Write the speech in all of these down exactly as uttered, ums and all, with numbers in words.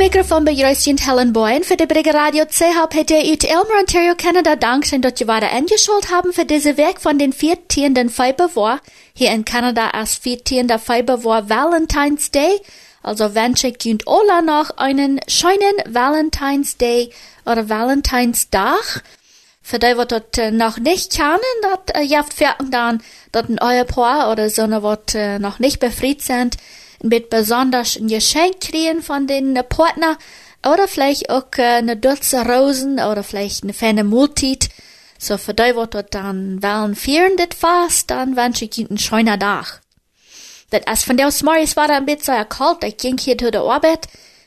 Mikrofon begrüßt sind Helen Boyen für die Brigade Radio C H P D und Elmer Ontario, Canada. Dankeschön, dass Sie weiter eingeschaltet haben für diese Weg von den vierzehnten Februar. Hier in Kanada ist vierzehnten Februar Valentine's Day. Also wünsche ich Ihnen alle noch einen schönen Valentine's Day oder Valentinstag. Für die, die das noch nicht kennen, das jetzt fährt dann, dass ein euer Paar oder so, die noch nicht befriedigt sind, mit besonders ein Geschenk kriegen von den Partner oder vielleicht auch eine Dulce Rosen oder vielleicht eine feine Multit. So für die, die das dann wollen, feiern das fast, dann wünsche ich Ihnen einen schönen Tag. Das ist von der Morgen, es war ein bisschen kalt, ich ging hier zu der Arbeit.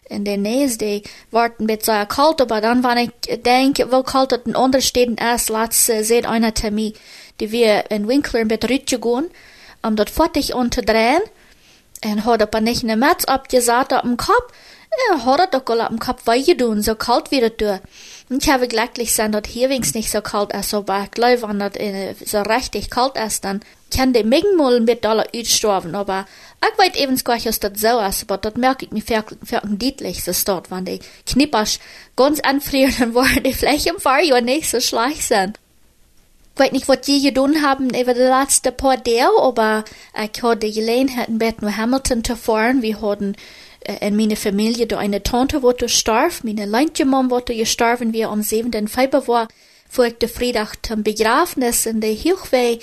In der nächsten war ein bisschen kalt, aber dann, wenn ich denke, wo kalt das in anderen Städten ist, letztes seit einer Termin, die wir in Winkler mit Rütje gehen, um dort fertig unterdrehen. Und hat aber nicht eine Metz abgesagt auf dem Kopf. Er hat doch auf dem Kopf weggedun, so kalt wie das tut. Und ich habe glücklich sein, dass hier wenigstens nicht so kalt ist, aber ich glaube, wenn das so richtig kalt ist, dann kann die Mengmul mit Dollar aussterben. Aber ich weiß eben gar nicht, dass das so ist, aber das merke ich mir wirklich deutlich, dass dort, wenn die Knippers ganz anfrieren, dann wollen die vielleicht im Feuer nicht so schlecht sein. Ich weiß nicht, was die getan haben über die letzten paar Tage, aber ich hatte die Gelegenheit, mit nach Hamilton zu fahren. Wir hatten äh, in meiner Familie da eine Tante, die starb, meine Leintje-Mom, die gestorben war am siebten Februar, folgte Freitag zum Begräbnis in der Hochweh.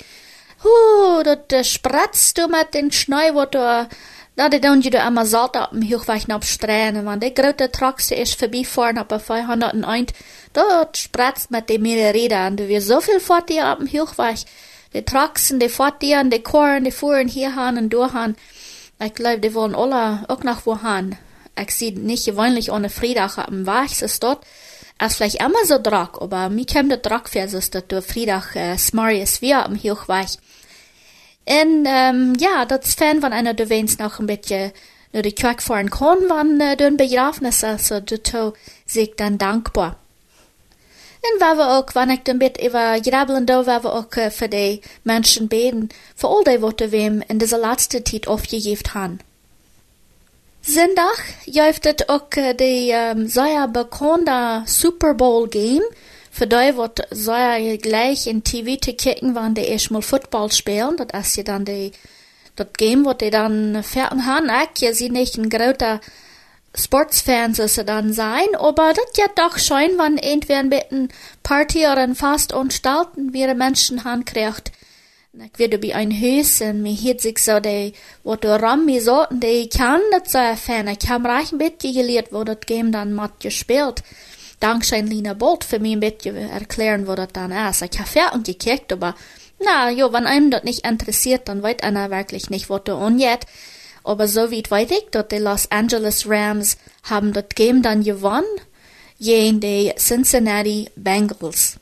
Huh, dort spritzt du mit den Schnee, wo du, da die dann da immer Salz auf dem Hochweg noch strahlen, wenn der große Trucks ist vorbeifahren, aber fünfhunderteins, dort spritzt mit den mehreren Rädern, du wirst so viel fort hier auf dem Hochweg, die Trucks, die fort hier, die Korn, die fuhren hier hin und da hin, ich glaube, die wollen alle auch nach wo hin, ich sehe nicht gewöhnlich ohne Freitag auf dem Weg, es ist dort, es ist vielleicht immer so Druck, aber mir kommt der Druck für, dass der Freitag äh, smart ist wie auf dem Hochweg. Und ähm, ja, das Fan von einer der Wens noch ein bisschen nur die Kirche fahren kann, wenn äh, den Begrafnis ist, also dazu sehe ich dann dankbar. Und weil wir auch, wenn ich dann mit über Grabeln da, weil wir auch äh, für die Menschen beten, für all die, die wir in dieser letzten Zeit aufgegeben haben. Sonntag jäuftet auch äh, die ähm, sehr bekannte Super Bowl Game. Für die wird sehr gleich in T V zu kicken, wenn die erstmal Football spielen. Das ist ja dann die, das Game, wo die dann fertig haben. Ich sehe nicht ein großer Sportsfan, soll sie dann sein. Aber das ja doch schön, wenn irgendwer mit einer Party oder ein Fast anstalten, wie die Menschen handkriegt. Ich werde bei einem Höschen, mir hört sich so, die, wo die Rammi sollten, die kann das so erfahren. Ich habe reich mitgeliert, wo das Game dann matt gespielt. Dankeschön, Lina Bolt, für mich ein bisschen erklären, wo das dann ist. Ich habe fertig gekickt, aber na, jo, wenn einem das nicht interessiert, dann weiß einer wirklich nicht, wo das angeht. Aber so weit weiß ich, dass die Los Angeles Rams haben das Game dann gewonnen gegen die Cincinnati Bengals.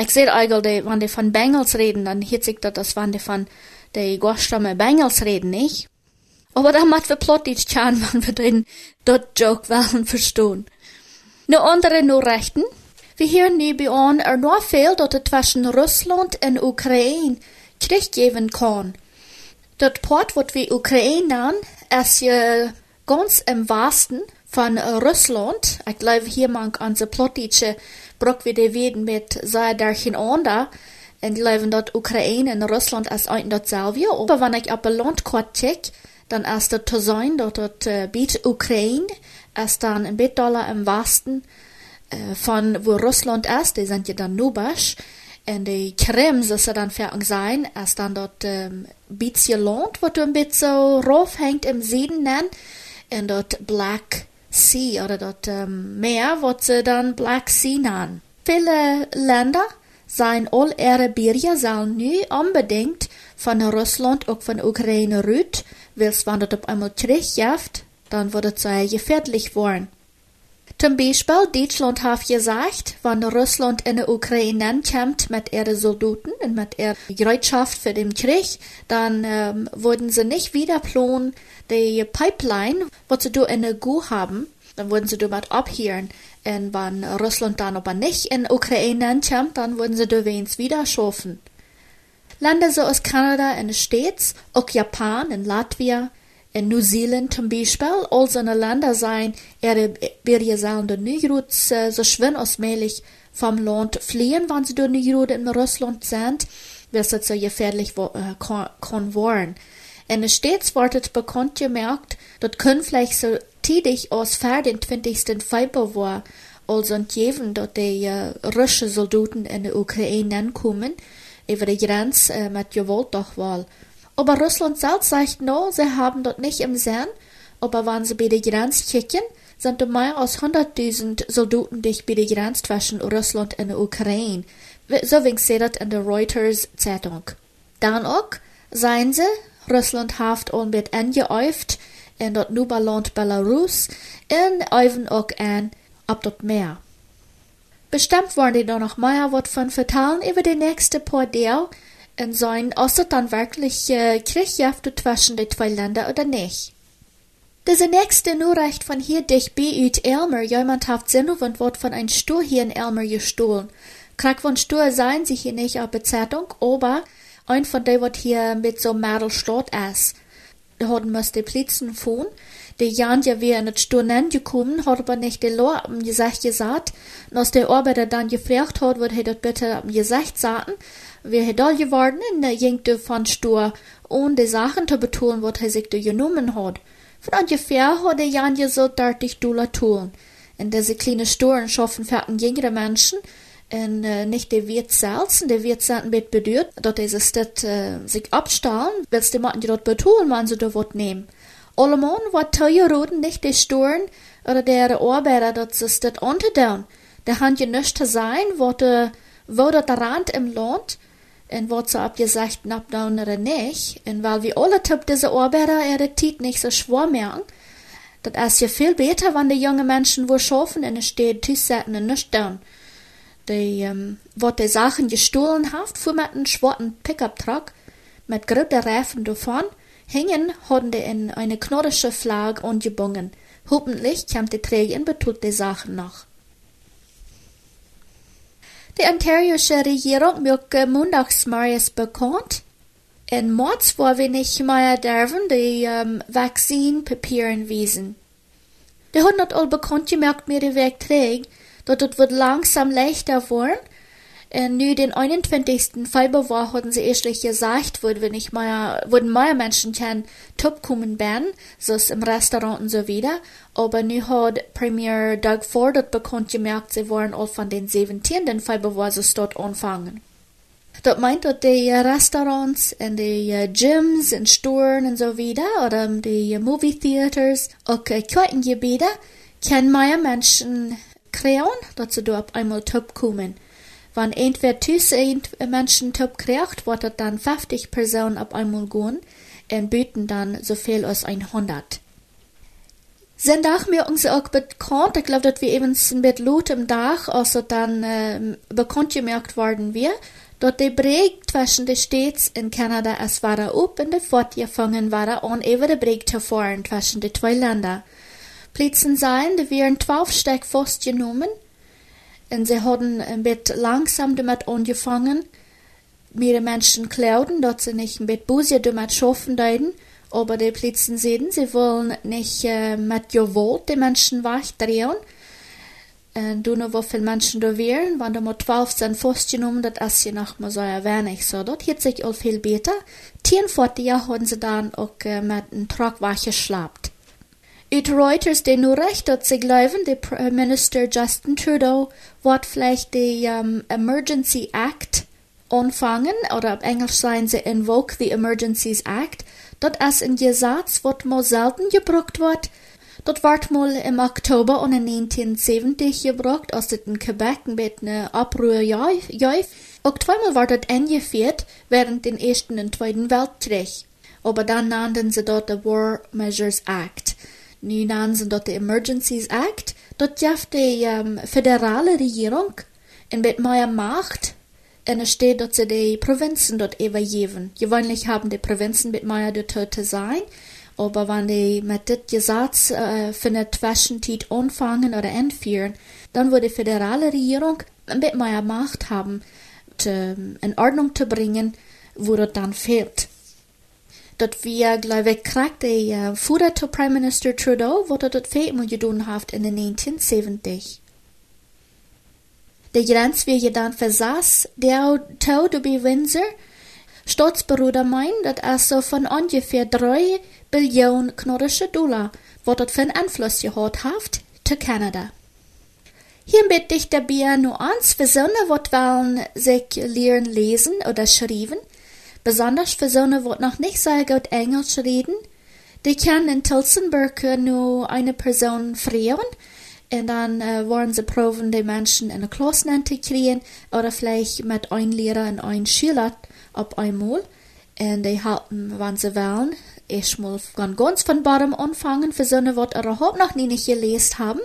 Ich sehe eigentlich, wenn die von Bengals reden, dann hört sich das, wenn die von den Gostamme Bengals reden, nicht? Aber da macht wir Plot nicht schauen, wenn wir den dort Joke wollen verstehen. Nur andere Nachrichten. Wir hören nebenbei an, er nur viel, dass es zwischen Russland und Ukraine Krieg geben kann. Das Port, was wir Ukraine nennen, ist ja ganz im Westen von Russland. Ich glaube, hier mag unsere Plottische Brücke wieder werden mit sehr derchen anderen. Und leben dort Ukraine und Russland als ein dort selber. Aber wenn ich auf der Landkarte kicke, dann ist das zu sein, dass dort äh, bietet Ukraine ist dann ein bisschen Dollar im Westen äh, von wo Russland ist, die sind ja dann Nubasch, und die Krim soll sie dann fertig sein, ist dann dort ähm, ein bisschen Land, wo du ein bisschen rauf hängt im Süden dann, und dort Black Sea, oder dort ähm, Meer, wo sie dann Black Sea nennen. Viele Länder, sein all ihre Bier sollen nie unbedingt von Russland und von Ukraine rüt, weil es wenn das auf einmal Krieg jaft, dann würde es sehr gefährlich worden. Zum Beispiel, Deutschland hat gesagt, wenn Russland in die Ukraine kommt mit ihren Soldaten und mit ihrer Bereitschaft für den Krieg, dann ähm, würden sie nicht wieder planen, die Pipeline, was sie da in der G U haben, dann würden sie damit abhören. Und wenn Russland dann aber nicht in die Ukraine kommt, dann würden sie da wenigstens wieder schaffen. Länder so aus Kanada und stets, auch Japan und Latvia, In New Zealand zum Beispiel, all so eine Länder sein, wir sollen nicht so schön als möglich vom Land fliehen, wenn sie nicht in Russland sind, weil es so gefährlich äh, kann, kann werden. Und stets wird bekannt gemerkt, dass können vielleicht so tätig als vor den zwanzigsten Februar war, also entgegen, dass die äh, russischen Soldaten in die Ukraine ankommen, über die Grenze äh, mit Gewalt doch war. Aber Russland selbst sagt no, sie haben dort nicht im Sinn, aber wenn sie bei der Grenze kicken, sind mehr als hunderttausend Soldaten dicht bei der Grenze zwischen Russland und der Ukraine. So wie sie das in der Reuters Zeitung. Dann auch seien sie, Russland haft und wird angeäuft in das Nachbarland Belarus und äufen auch an, ab dort mehr. Bestimmt wollen die noch mehr was von vertellen über die nächste paar Tage, in sein, außer dann wirklich äh, Kriegshafte zwischen den zwei Ländern oder nicht. Diese nächste Nachricht von hier dich beüt Elmer, jemand hat Sinn und wird von einem Stuhl hier in Elmer gestohlen. Krieg von Stuhl seien sie hier nicht auf der Zeitung, aber ein von denen wird hier mit so Mädel stört ist. Da hatten wir die Plitzen von, die Jan ja wie in den Stuhl angekommen, hat aber nicht die Leute am Gesicht gesagt, und als der Arbeiter dann gefragt hat, würde er das bitte am Gesicht sagen, wir sind doll geworden und jengte von Stur und die Sachen zu betonen, was er sich genommen hat. Von ungefähr hat er Jan so dreißig Dollar tun. In diese kleinen Sturen schaffen fährten jüngere Menschen und äh, nicht der Wirt selbst. Und der Wirt sind mit bedürft, dass diese Stadt äh, sich abstahlen, weil sie die dort betonen, wenn sie da was nehmen. Allemann war teuer roten nicht die Sturen oder der Arbeiter, dass sie das unterdauern. Da haben ja nichts zu sein, wo der, wo der Rand im Land und wird so abgesagt, ob dann oder nicht. Und weil wir alle Typen dieser Arbeiter ihre Zeit nicht so schwer merken, das ist ja viel besser, wenn die jungen Menschen wo schaffen und stehen, Tischseiten und nicht tun. Die, ähm, wird die Sachen gestohlen haft, fuhr mit einem schwarzen Pickup-Truck mit grünen Reifen davon, hingen, hatten die in eine knurrische Flagge angebunden. Hoffentlich kam die Träger und betut die Sachen noch. Die ontarische Regierung macht Montagsmaries bekannt. In März war wir nicht mehr dürfen die ähm, Vakzinpapieren wiesen. Die haben das all bekannt gemacht, mir den Weg trägt, dass das wird langsam leichter worden. Und nun den einundzwanzigsten Februar hatten sie erstlich gesagt, würden nicht mehr, würden mehr Menschen können topkommen werden, so im Restaurant und so wieder. Aber nun hat Premier Doug Ford dort bekannt gemerkt, sie wollen auch von den siebzehnten Februar so dort anfangen. Dort meint, dass die Restaurants und die Gyms und Sturen und so wieder, oder die Movie Theaters, auch Kirchengebäude, können mehr Menschen kreieren, dass sie dort auf einmal topkommen. Wenn entweder tausend Menschen top kriegt, wird dann fünfzig Personen ab einmal gehen und bieten dann so viel als hundert. Sind auch mir uns auch bekannt, ich glaube, dass wir eben mit Lot im Dach, also dann äh, bekannt gemerkt worden wir, dass die Brücke zwischen den Städten in Kanada es war ab und das wird gefangen war an über die Brücke zu fahren zwischen den zwei Ländern. Plätzen seien, die wären zwölf Stück festgenommen. Und sie hatten ein bisschen langsam damit angefangen, mehrere Menschen klauten, dass sie nicht ein bisschen Busse damit schaffen würden, aber die Plitzen sehen, sie wollen nicht äh, mit Gewalt die Menschen wegdrehen. Und du noch, wie viele Menschen da wären, wenn du mal zwölf sind festgenommen, das ist ja noch mal so wenig. So, dort hat sich auch viel besser. zehn Jahre haben sie dann auch äh, mit einem Truck weggeschleppt. It Reuters den nur recht, dass sie glauben, der Prime Minister Justin Trudeau wird vielleicht die um, Emergency Act anfangen, oder auf Englisch seien sie Invoke the Emergencies Act, dort ist ein Gesetz, was mal selten gebraucht wird, dort wird mal im Oktober und neunzehnhundertsiebzig gebraucht, als es in Quebec mit einer Abruhr jäuf, auch zweimal wird dort eingeführt, während den Ersten und Zweiten Weltkrieg, aber dann nannten sie dort der War Measures Act. Nun nennen sie dort den Emergencies Act. Dort darf die ähm, föderale Regierung in mit mehr Macht und es steht, dass sie die Provinzen dort übergeben. Gewöhnlich haben die Provinzen mit mehr dort zu sein, aber wenn die mit dem Gesetz äh, für eine Zwischenzeit anfangen oder entführen, dann wird die föderale Regierung mit mehr Macht haben, zu, in Ordnung zu bringen, wo dort dann fehlt. dat wir, glaube ich, kriegt der uh, Führer zu Prime Minister Trudeau, wurde dort fünf Millionen haft in den neunzehnhundertsiebzig. Der Grenz, wie dann versaß, der Tau bei Windsor, Staatsbürger meinen, dass also von ungefähr drei Billionen kanadische Dollar, wo dort für einen Einfluss gehabt haft, zu Kanada. Hier bitte ich dabei nur eins, für Söhne, die wollen sich lehren lesen oder schreiben, besonders für Söhne, die noch nicht sehr gut Englisch reden, die können in Tillsonburg nur eine Person fragen, und dann äh, wollen sie proben, die Menschen in eine Klasse zu kriegen, oder vielleicht mit einem Lehrer und einem Schüler ab einmal, und die halten, wann sie wollen. Ich muss ganz von Bottom anfangen, für Söhne, die überhaupt noch nie nicht gelesen haben.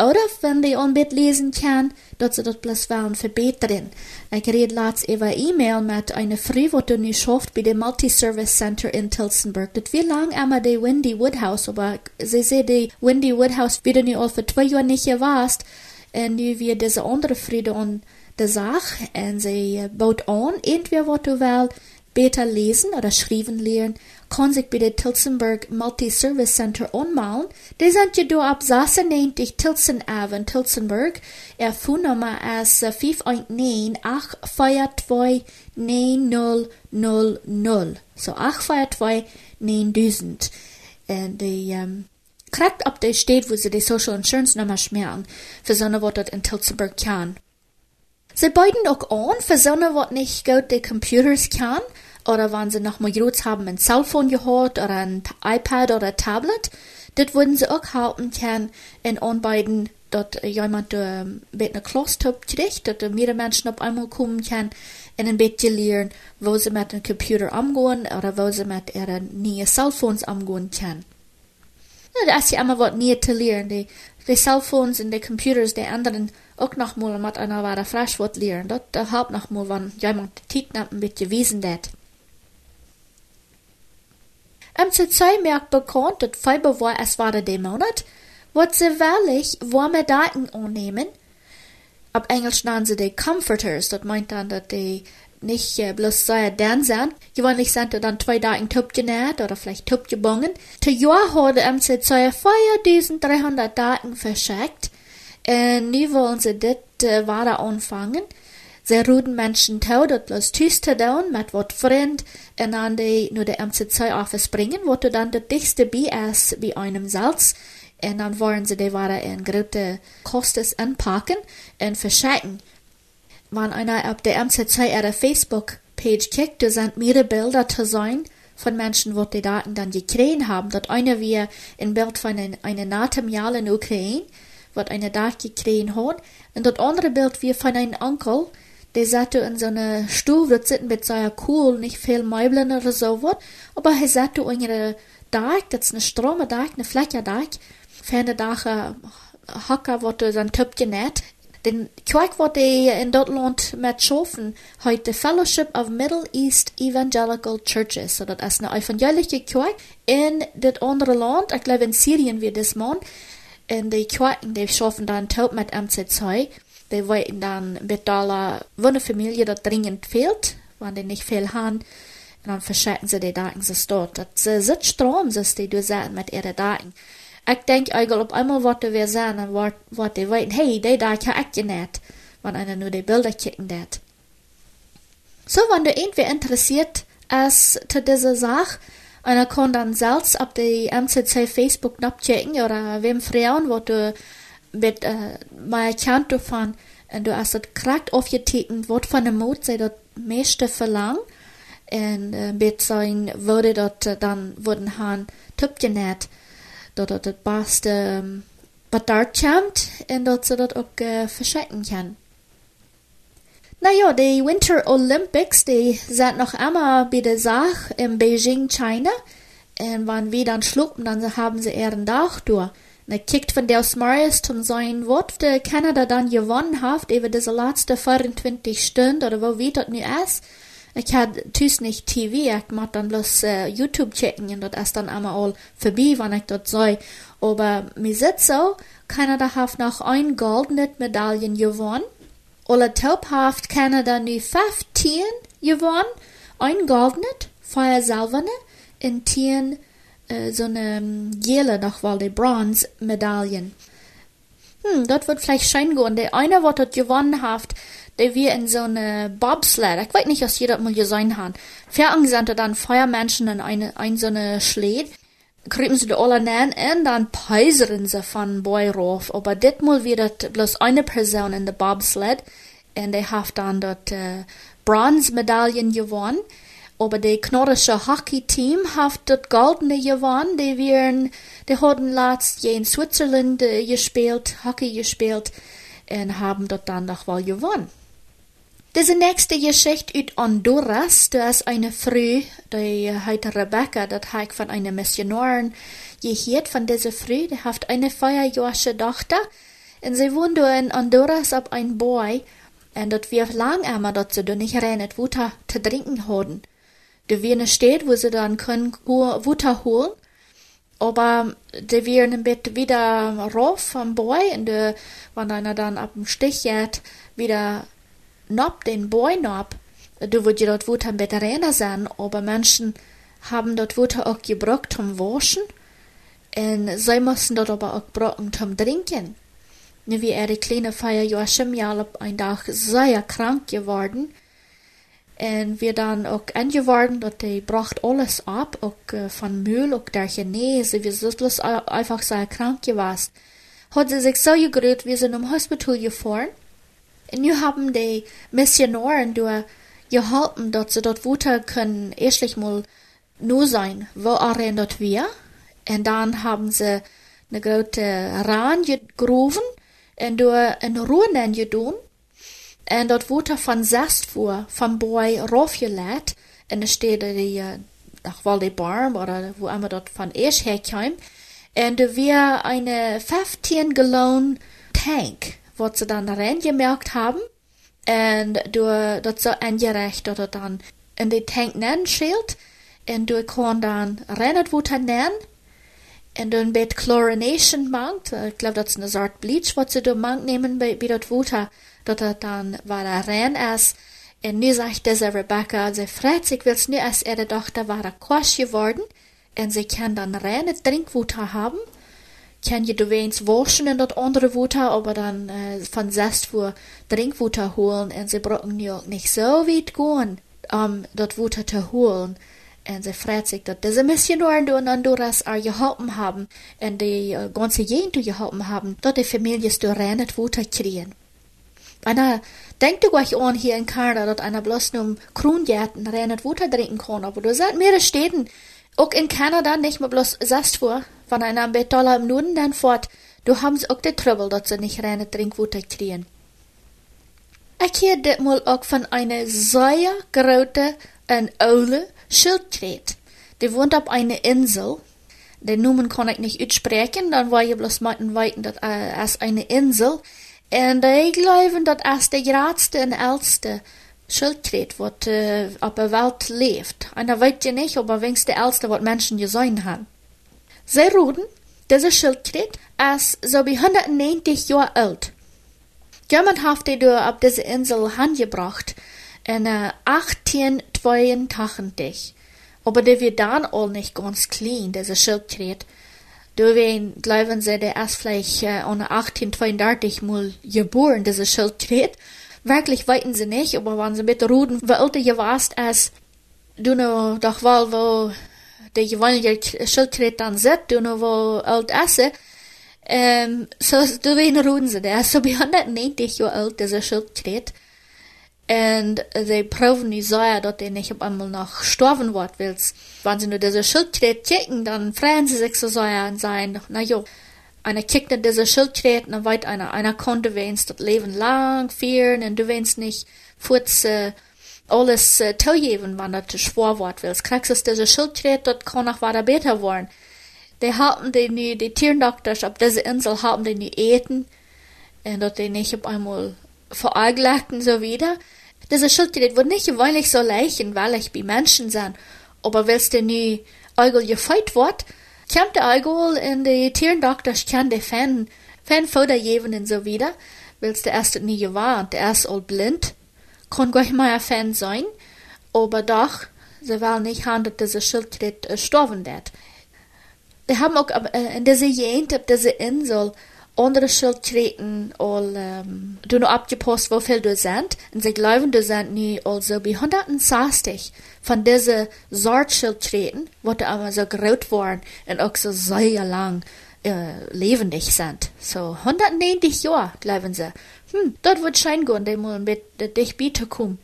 Oder wenn die unbedingt lesen kann, dass sie dort bloß wollen verbessern. Ich rede letztens über E-Mail mit einer Frau, die du nicht schafft bei dem Multi-Service Center in Tillsonburg. Das wie lange einmal die Wendy Woodhouse, aber sie sehen die Wendy Woodhouse, wie du nicht all für zwei Jahre nicht hier warst, und wie diese andere Frau an der Sache, und sie baut an, entweder was du willst, besser lesen oder schreiben lernen, kann sich bei der Tillsonburg Multi-Service Center anmelden. Die sind jedoch ab sechsundneunzig Tillson Ave in Tillsonburg. Er Fuhrnummer ist fünf eins neun acht vier zwei neun null null null. So acht vier zwei neuntausend. Und die, ähm, kriegt ab der steht, wo sie die Social Insurance Nummer schmerzen, für so eine, was dort in Tillsonburg kann. Sie bieten auch an, für so eine, was nicht gut die Computers kann, oder wenn sie nochmal groß haben, ein Cellphone gehabt oder ein iPad oder ein Tablet, das würden sie auch halten können und anbieten, dass jemand ähm, mit einer Klasse kriegt, dass mehrere Menschen auf einmal kommen können und ein bisschen lernen, wo sie mit dem Computer umgehen oder wo sie mit ihren neuen Cellphones umgehen können. Ja, das ist ja immer was Neues zu lernen. Die, die Cellphones und die Computers, die anderen auch nochmal mit einer weiteren Freshwort lernen. Das hilft nochmal, wenn jemand die Zeit nimmt, ein bisschen wissen lässt. M C zwei merkt bekannt, dass Februar es war der Monat, wird sie wahrlich warme Daten annehmen. Auf Englisch nennen sie die Comforters, das meint dann, dass die nicht äh, bloß sehr dann sind. Gewöhnlich sind sie dann zwei Daten tübgenäht oder vielleicht tübgebungen. Zu Jahr hat der M C zwei viertausenddreihundert Daten verschickt. Und nun wollen sie das äh, weiter anfangen. Sie ruden Menschen tau, dass bloß tüß zu tun, mit was Freund, und dann die nur der M C zwei-Office bringen, wo du dann das dichtste Bier ist bei einem Salz, und dann wollen sie die Ware in große Kostes anpacken und verschicken. Wenn einer auf der M C zwei ihre Facebook-Page kickt, da sind mehrere Bilder zu sein von Menschen, wo die Daten dann gekriegt haben, dass einer wie ein Bild von einer eine NATO-Mial in Ukraine, wo eine Daten gekriegt hat, und das andere Bild wie von einem Onkel, die sagte in so einer Stube, das sind mit sehr cool, nicht viel Möbeln oder so was, aber er sagte in ihrer Dach, das ist eine Stromdach, eine Flächendach, ferne Dache, Hacker, wo du so ein Töpfchen näht. Den Quark, wo die in Deutschland mit schaffen, heute Fellowship of Middle East Evangelical Churches, so das ist eine evangelische Quark in das andere Land, ich glaube in Syrien wird das machen, und die Quarken, die schaffen dann Töpfe mit M C zwei. Die wollten dann mit Dollar, wo eine Familie das dringend fehlt, wenn die nicht viel haben, und dann verschicken sie die Daten dort. Das ist Strom, das die durchsetzen mit ihren Daten. Ich denke, egal ob einmal was wir sehen, dann was die wollten, hey, die Daten habe ich genäht, wenn einer nur die Bilder kicken hat. So, wenn du irgendwie interessiert ist zu dieser Sache, einer kann dann selbst auf die M C C Facebook nachchecken oder wem Frauen, was du mit äh, meiner Kante von, und du hast das korrekt aufgetreten, was von dem Mut sei das meiste verlangt, und äh, mit sein würde das dann wurden haben Tüpfchen näht, dass das beste ähm, Bedarf kommt, und dass sie das auch äh, verschicken kann. Naja, die Winter Olympics, die sind noch immer bei der Sache in Beijing, China, und wenn wir dann schlucken, dann haben sie ihren Tag durch. Er kickt von der Smarties zum sein, wo der Kanada dann gewonnen hat, über diese letzte vierundzwanzig Stunden, oder wo wir das nicht ist. Ich habe tüß nicht T V, ich mache dann bloß äh, YouTube checken, und das ist dann einmal all vorbei, wenn ich dort sei. Aber mir sieht so, Kanada hat noch ein goldene Medaillen gewonnen, alle top hat Kanada nur fünfzehn gewonnen, ein goldene, vier silberne, in Tieren äh, so eine Jelle noch war, die Bronzemedaillen. Hm, dort wird vielleicht schein gehen. Der eine, was dort gewonnen hat, der wir in so eine Bobsled, ich weiß nicht, was jeder mal gesehen hat. Vier sind dann Feuermenschen in eine, in so eine Schled. Kriegen sie die alle nähen und dann peisern sie von Boy rauf. Aber dit mal wieder bloß eine Person in der Bobsled und die hat dann dort äh, Bronzemedaillen gewonnen. Aber die knorrische Hockey-Team hat dort Goldene gewonnen. Die wären, die hatten letztes Jahr in Switzerland äh, gespielt, Hockey gespielt und haben dort dann noch wohl gewonnen. Diese nächste Geschichte aus Andorra, da ist eine Frau, die heißt Rebecca, das habe ich von einer Missionarin gehört, von dieser Frau, die hat eine vierjährige Tochter, und sie wohnt in Andorra auf einem Boy, und dort wird lang einmal, dass sie nicht rennt, Wasser zu trinken haben. Da wird eine Stadt, wo sie dann können Wasser holen, aber die werden ein bisschen wieder rauf vom Boy, und die, wenn einer dann ab dem Stich geht, wieder Nob, den Boy Nob, du würdest dort Wasser mit Räder sein, aber Menschen haben dort Wasser auch gebraucht zum Waschen und sie mussten dort aber auch brauchen zum Trinken. Wie ihre kleine vierjährige Mädel ein Tag sehr krank geworden und wir dann auch angeworden, dass die bracht alles ab, auch von Müll, auch der Chinesen, wir sind bloß einfach sehr krank gewesen. Hat sie sich so gerührt, wir sind im Hospital gefahren. Und nun haben die Missionaren geholfen, dass sie dort Wasser können, erstlich mal nur sein, wo er dort wir. Und dann haben sie eine große Rahn gerufen und eine Ruhe getan. Und dort Wasser von Sast vor, vom Boy raufgelegt. Und da steht die, nach Walde Barm oder wo immer dort von Esch herkam. Und wir eine fünfzehn Gallon Tank. Was sie dann reingemerkt haben und durch das so eingereicht oder dann in den Tank schild und durch kann dann rennet Wasser nehmen und dann mit Chlorination mangt, ich glaube das ist eine Art Bleach, was sie da mangt nehmen bei, bei das Wasser, dass er dann weil er rein ist und nun sagt diese Rebecca, sie freut sich, weil es nicht als ihre Tochter war Kosch geworden und sie kann dann reines Trinkwasser haben. Kann je du wenigstens waschen in das andere Wasser, aber dann äh, von selbst für Trinkwasser holen und sie brauchen ja nicht so weit gehen, um das Wasser zu holen. Und sie freut sich, dass diese Missionare in Honduras auch geholfen haben und die äh, ganze Gegend geholfen haben, dass die Familien das reines Wasser kriegen. Einer denkt euch an hier in Kanada, dass einer bloß nur Kronjäten reines Wasser trinken kann, aber du seid mehrere Städten, auch in Kanada nicht mehr bloß selbst für. Wenn einer ein bisschen im Norden dann fort, du haben sie auch die Trouble, dass sie nicht reine Trinkwasser kriegen. Ich höre das mal auch von einer sehr großen und alten Schildkröte. Die wohnt auf einer Insel. Den Namen kann ich nicht aussprechen, dann war ich bloß meinen Weiten, dass äh, es eine Insel. Und ich glaube, dass es die größte und älteste Schildkröte, was äh, auf der Welt lebt. Einer weiß ja nicht, aber wenigstens die älteste, was Menschen gesehen haben. Sie ruden, diese Schildkröte, ist so wie hundertneunzig Jahre alt. Jemand hat die auf diese Insel angebracht in achtzehnhundertzweiundachtzig. Aber die wird dann auch nicht ganz clean, diese Schildkröte. Deswegen glauben sie, die ist vielleicht äh, achtzehnhundertzweiunddreißig mal geboren, diese Schildkröte. Wirklich weiten sie nicht, aber wenn sie mit ruden, wie alt ihr warst, ist du noch doch wohl, wo die gewöhnliche Schildkröte dann sitzt, du noch wo alt essen, ähm, so du wen ruhen sie, der ist so bei hundertneunzig Jahre alt, diese Schildkröte, und sie proben nicht so, dass die nicht auf einmal noch sterben wird, weil wenn sie nur diese Schildkröte kicken, dann freuen sie sich so sehr und sagen, na jo, einer kickt nicht diese Schildkröte, dann weiß einer, einer konnte wenigstens das Leben lang führen, und du wenigstens nicht furzen, alles äh, zugeben, wenn das schwer wird, weil es kriegst du diese Schildkröte, dort kann auch weiter besser werden. Die haben die nicht, die Tierendoktor auf dieser Insel haben die nicht eten, und dort die nicht auf einmal verargelacht und so wieder. Diese Schildkröte wird nicht gewöhnlich so leichen, weil ich bei Menschen sind, aber weil es nicht Alkohol gefeit wird, kommt der Alkohol und die Tierendoktor kann die Fan, Fanfutter geben und so wieder, weil es der erste nie gewarnt, der erste all blind. Kann gleich mal ein Fan sein, aber doch weil nicht handelt diese Schildkröte gestorben wird. Wir haben auch in dieser Gegend, auf dieser Insel, andere Schildkröten ähm, die noch abgepostet, wo viel da sind. Und sie glauben, da sind nun also bei hundertsechzig von diesen Sortschildkröten, die aber so groß waren und auch so sehr lang äh, lebendig sind. So hundertneunzig Jahre, glauben sie. Hm, dort wird schein gehen, die müssen mit äh, dich bitte kommen.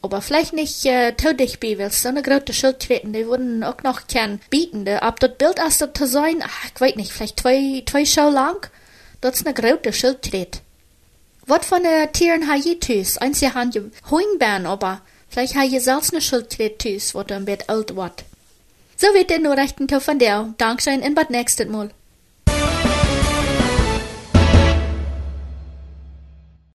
Aber vielleicht nicht äh, zu dich bei, weil so eine große Schildkröte, die würden auch noch kein bieten. Ab dort Bild aus dort zu sein, ach, ich weiß nicht, vielleicht zwei, zwei Schau lang. Das ist eine große Schildkröte. Was von den Tieren habe ich tüß? Eins haben die Heuenbären, aber vielleicht habe ich selbst eine Schildkröte tüß, wo du ein bisschen alt wird. So wird der nur rechten Teil von dir. Dankeschön und bis nächstes Mal.